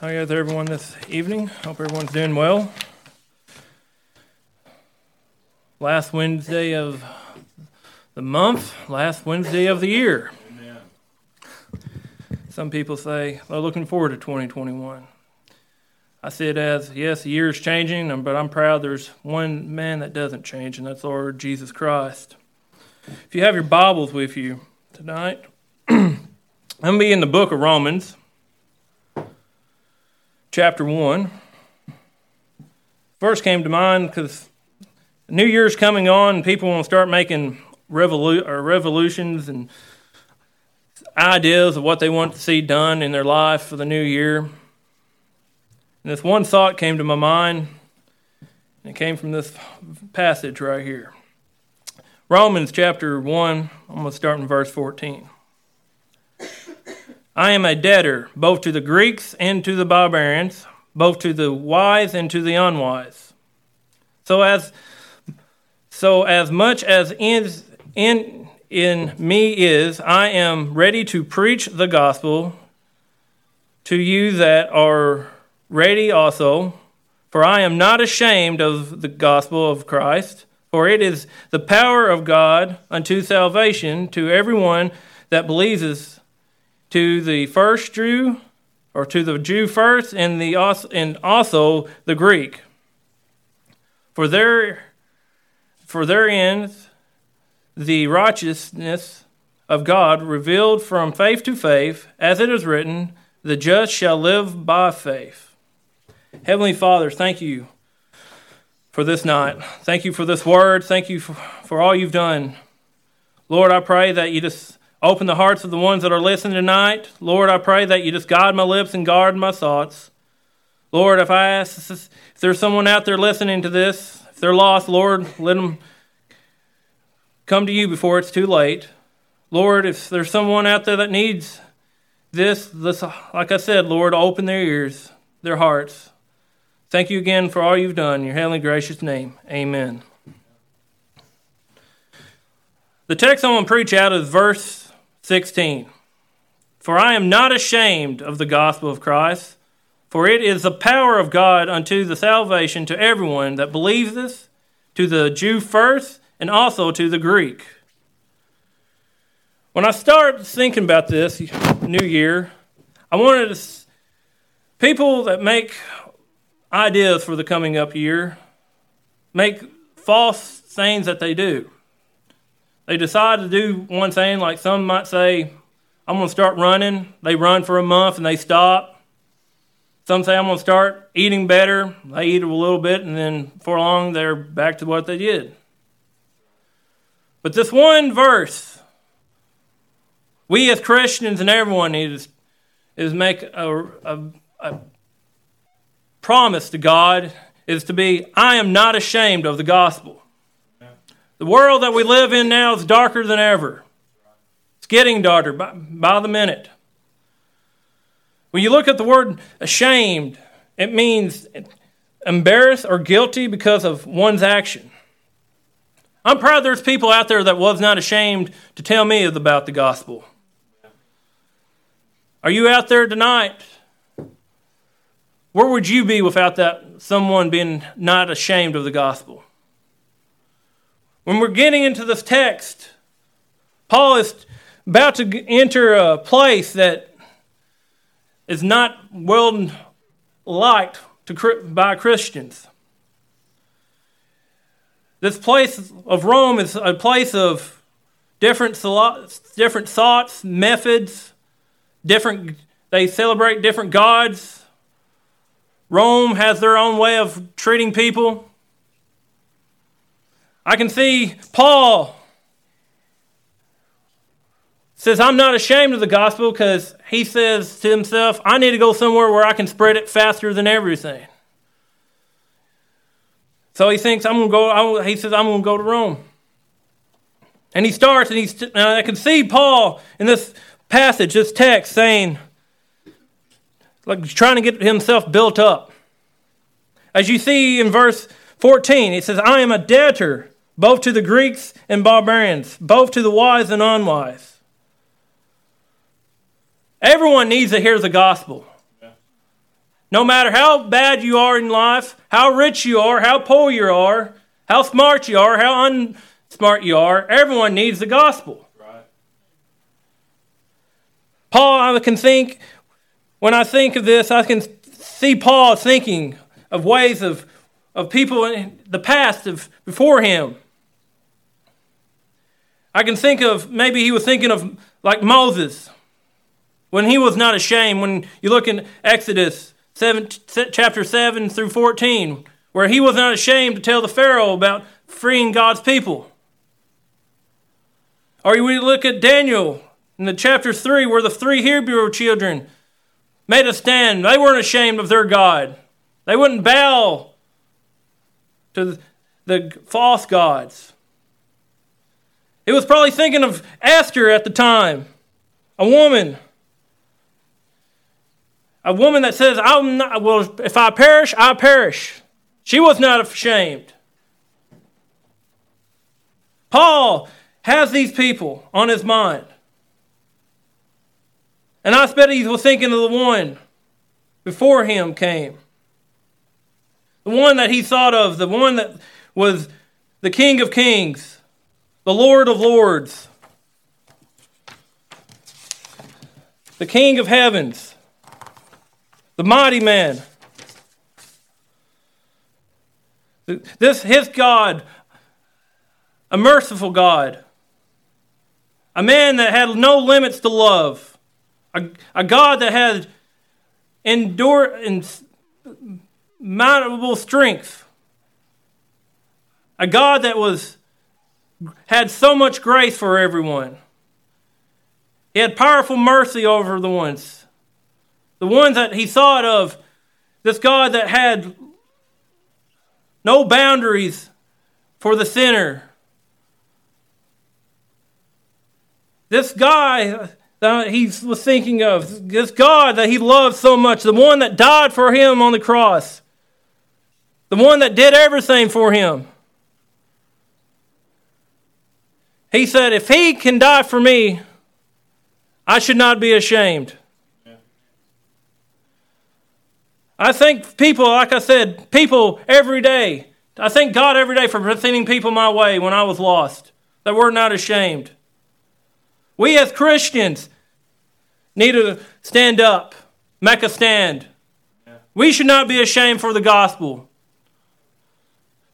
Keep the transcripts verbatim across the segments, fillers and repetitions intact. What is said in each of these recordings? How are you out there, everyone, this evening? Hope everyone's doing well. Last Wednesday of the month, last Wednesday of the year. Amen. Some people say they're looking forward to twenty twenty-one. I see it as, yes, the year is changing, but I'm proud there's one man that doesn't change, and that's Lord Jesus Christ. If you have your Bibles with you tonight, I'm going to be in the book of Romans, chapter one. First came to mind because New Year's coming on, and people want to start making revolu- or revolutions and ideas of what they want to see done in their life for the new year. And this one thought came to my mind, and it came from this passage right here. Romans chapter one, I'm going to start in verse fourteen. I am a debtor, both to the Greeks and to the barbarians, both to the wise and to the unwise. So as so as much as is in, in me is, I am ready to preach the gospel to you that are ready also, for I am not ashamed of the gospel of Christ, for it is the power of God unto salvation to everyone that believes, to the first Jew, or to the Jew first, and the and also the Greek. For their for therein the righteousness of God revealed from faith to faith, as it is written, the just shall live by faith. Heavenly Father, thank you for this night. Thank you for this word. Thank you for, for all you've done. Lord, I pray that you just open the hearts of the ones that are listening tonight. Lord, I pray that you just guide my lips and guard my thoughts. Lord, if I ask, if there's someone out there listening to this, if they're lost, Lord, let them come to you before it's too late. Lord, if there's someone out there that needs this, this, like I said, Lord, open their ears, their hearts. Thank you again for all you've done. In your heavenly gracious name, amen. The text I'm going to preach out is verse sixteen. For I am not ashamed of the gospel of Christ, for it is the power of God unto the salvation to everyone that believes this, to the Jew first, and also to the Greek. When I started thinking about this new year, I wanted to, people that make ideas for the coming up year make false things that they do. They decide to do one thing, like some might say, I'm going to start running. They run for a month and they stop. Some say, I'm going to start eating better. They eat a little bit, and then before long, they're back to what they did. But this one verse, we as Christians and everyone need is, is make a, a, a promise to God, is to be, I am not ashamed of the gospel. The world that we live in now is darker than ever. It's getting darker by, by the minute. When you look at the word ashamed, it means embarrassed or guilty because of one's action. I'm proud there's people out there that was not ashamed to tell me about the gospel. Are you out there tonight? Where would you be without that someone being not ashamed of the gospel? When we're getting into this text, Paul is about to enter a place that is not well liked to, by Christians. This place of Rome is a place of different, different thoughts, methods, different. They celebrate different gods. Rome has their own way of treating people. I can see Paul says, I'm not ashamed of the gospel, because he says to himself, I need to go somewhere where I can spread it faster than everything. So he thinks, I'm going to go, he says, I'm going to go to Rome. And he starts, and, he's, and I can see Paul in this passage, this text, saying, like trying to get himself built up. As you see in verse fourteen, it says, I am a debtor, both to the Greeks and barbarians, both to the wise and unwise. Everyone needs to hear the gospel. Yeah. No matter how bad you are in life, how rich you are, how poor you are, how smart you are, how unsmart you are, everyone needs the gospel. Right. Paul, I can think, when I think of this, I can see Paul thinking of ways of, of people in the past of before him. I can think of, maybe he was thinking of like Moses, when he was not ashamed. When you look in Exodus seven, chapter seven through fourteen, where he was not ashamed to tell the Pharaoh about freeing God's people. Or we look at Daniel in the chapter three, where the three Hebrew children made a stand. They weren't ashamed of their God. They wouldn't bow to the false gods. He was probably thinking of Esther at the time, a woman. A woman that says, I'm not, well, if I perish, I perish. She was not ashamed. Paul has these people on his mind. And I bet he was thinking of the one before him came. The one that he thought of, the one that was the King of Kings, the Lord of Lords, the King of Heavens, the mighty man. This, his God, a merciful God, a man that had no limits to love, a, a God that had indomitable strength, a God that was had so much grace for everyone. He had powerful mercy over the ones. The ones that he thought of, this God that had no boundaries for the sinner. This guy that he was thinking of, this God that he loved so much, the one that died for him on the cross, the one that did everything for him. He said, if he can die for me, I should not be ashamed. Yeah. I thank people, like I said, people every day. I thank God every day for sending people my way when I was lost, that were not ashamed. We as Christians need to stand up, make a stand. Yeah. We should not be ashamed for the gospel.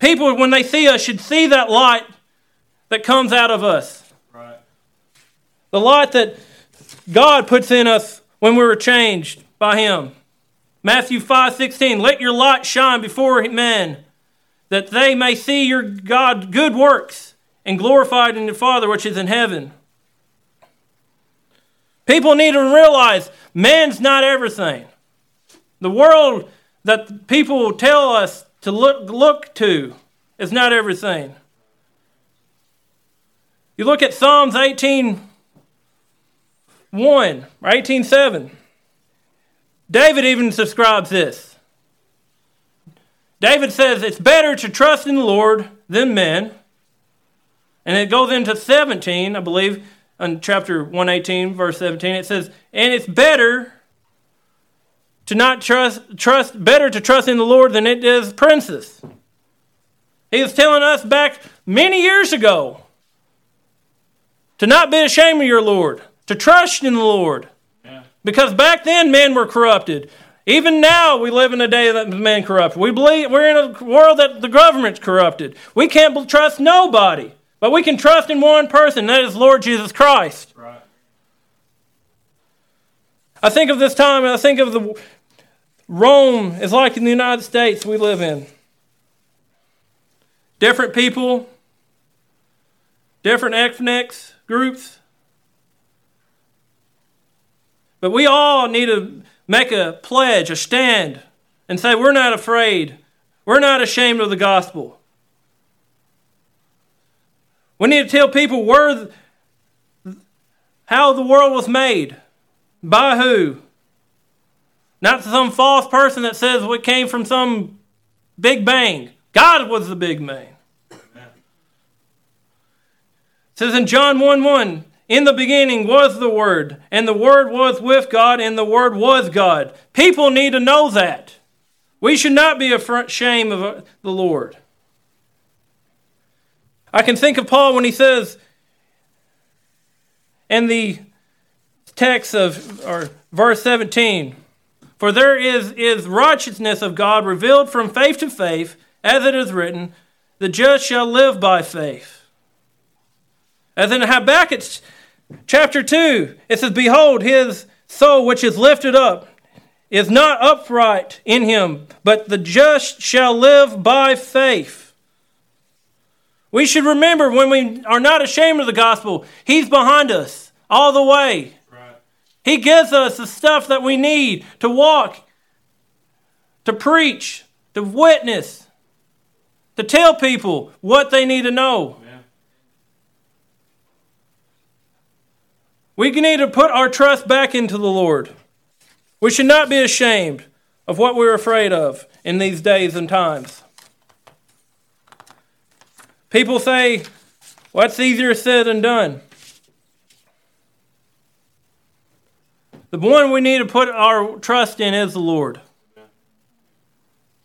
People, when they see us, should see that light that comes out of us. Right. The light that God puts in us when we were changed by Him. Matthew five sixteen, let your light shine before men, that they may see your God good works and glorified in your Father which is in heaven. People need to realize man's not everything. The world that people tell us to look, look to is not everything. You look at Psalms eighteen one or eighteen seven. David even describes this. David says, it's better to trust in the Lord than men. And it goes into seventeen, I believe, in chapter one eighteen, verse seventeen. It says, and it's better to not trust, trust, better to trust in the Lord than it is princes. He was telling us back many years ago to not be ashamed of your Lord, to trust in the Lord. Yeah. Because back then, men were corrupted. Even now, we live in a day that men corrupt. We believe we're in a world that the government's corrupted. We can't trust nobody, but we can trust in one person, and that is Lord Jesus Christ. Right. I think of this time, and I think of the Rome is like in the United States we live in. Different people, different ethnic groups. But we all need to make a pledge, a stand, and say we're not afraid. We're not ashamed of the gospel. We need to tell people where, how the world was made, by who. Not some false person that says it came from some big bang. God was the big bang. It says in John one one, In the beginning was the Word, and the Word was with God, and the Word was God. People need to know that. We should not be ashamed of the Lord. I can think of Paul when he says in the text of or verse seventeen, for there is, is righteousness of God revealed from faith to faith, as it is written, the just shall live by faith. As in Habakkuk chapter two, it says, behold, his soul which is lifted up is not upright in him, but the just shall live by faith. We should remember when we are not ashamed of the gospel, He's behind us all the way. Right. He gives us the stuff that we need to walk, to preach, to witness, to tell people what they need to know. Yeah. We need to put our trust back into the Lord. We should not be ashamed of what we're afraid of in these days and times. People say, well, that's easier said than done. The one we need to put our trust in is the Lord.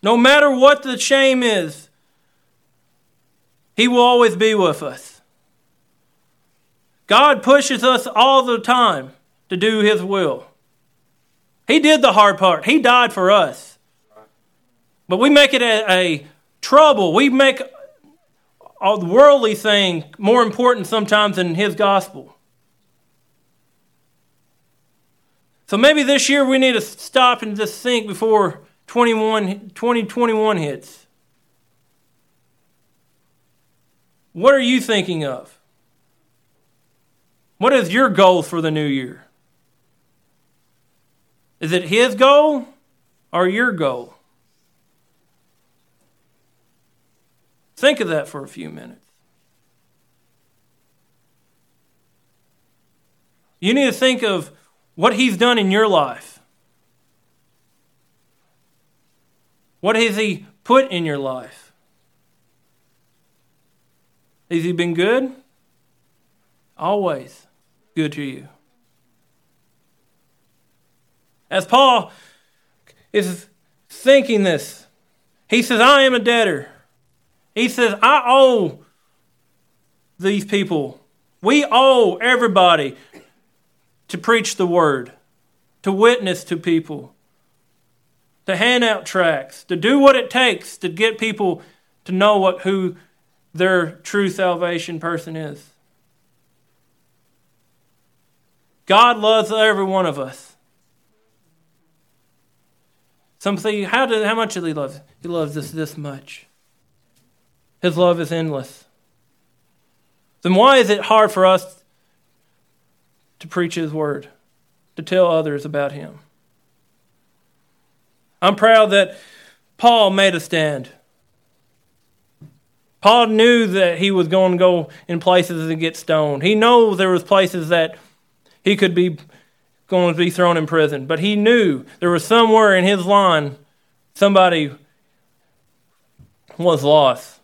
No matter what the shame is, He will always be with us. God pushes us all the time to do His will. He did the hard part. He died for us. But we make it a, a trouble. We make all the worldly thing more important sometimes than His gospel. So maybe this year we need to stop and just think before twenty-one, twenty twenty-one hits. What are you thinking of? What is your goal for the new year? Is it His goal or your goal? Think of that for a few minutes. You need to think of what He's done in your life. What has He put in your life? Has He been good? Always good to you. As Paul is thinking this, he says, I am a debtor. He says, I owe these people. We owe everybody to preach the word, to witness to people, to hand out tracts, to do what it takes to get people to know what who their true salvation person is. God loves every one of us. Some say, how, do, how much does He love? He loves us this much. His love is endless. Then why is it hard for us to preach His word, to tell others about Him? I'm proud that Paul made a stand. Paul knew that he was going to go in places and get stoned. He knew there was places that he could be going to be thrown in prison, but he knew there was somewhere in his line somebody was lost.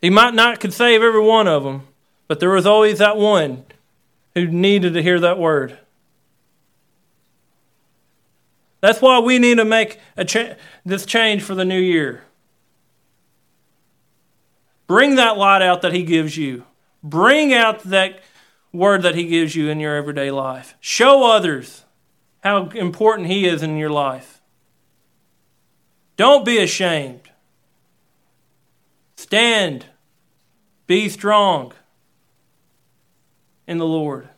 He might not could save every one of them, but there was always that one who needed to hear that word. That's why we need to make a cha- this change for the new year. Bring that light out that He gives you. Bring out that word that He gives you in your everyday life. Show others how important He is in your life. Don't be ashamed. Stand. Be strong in the Lord.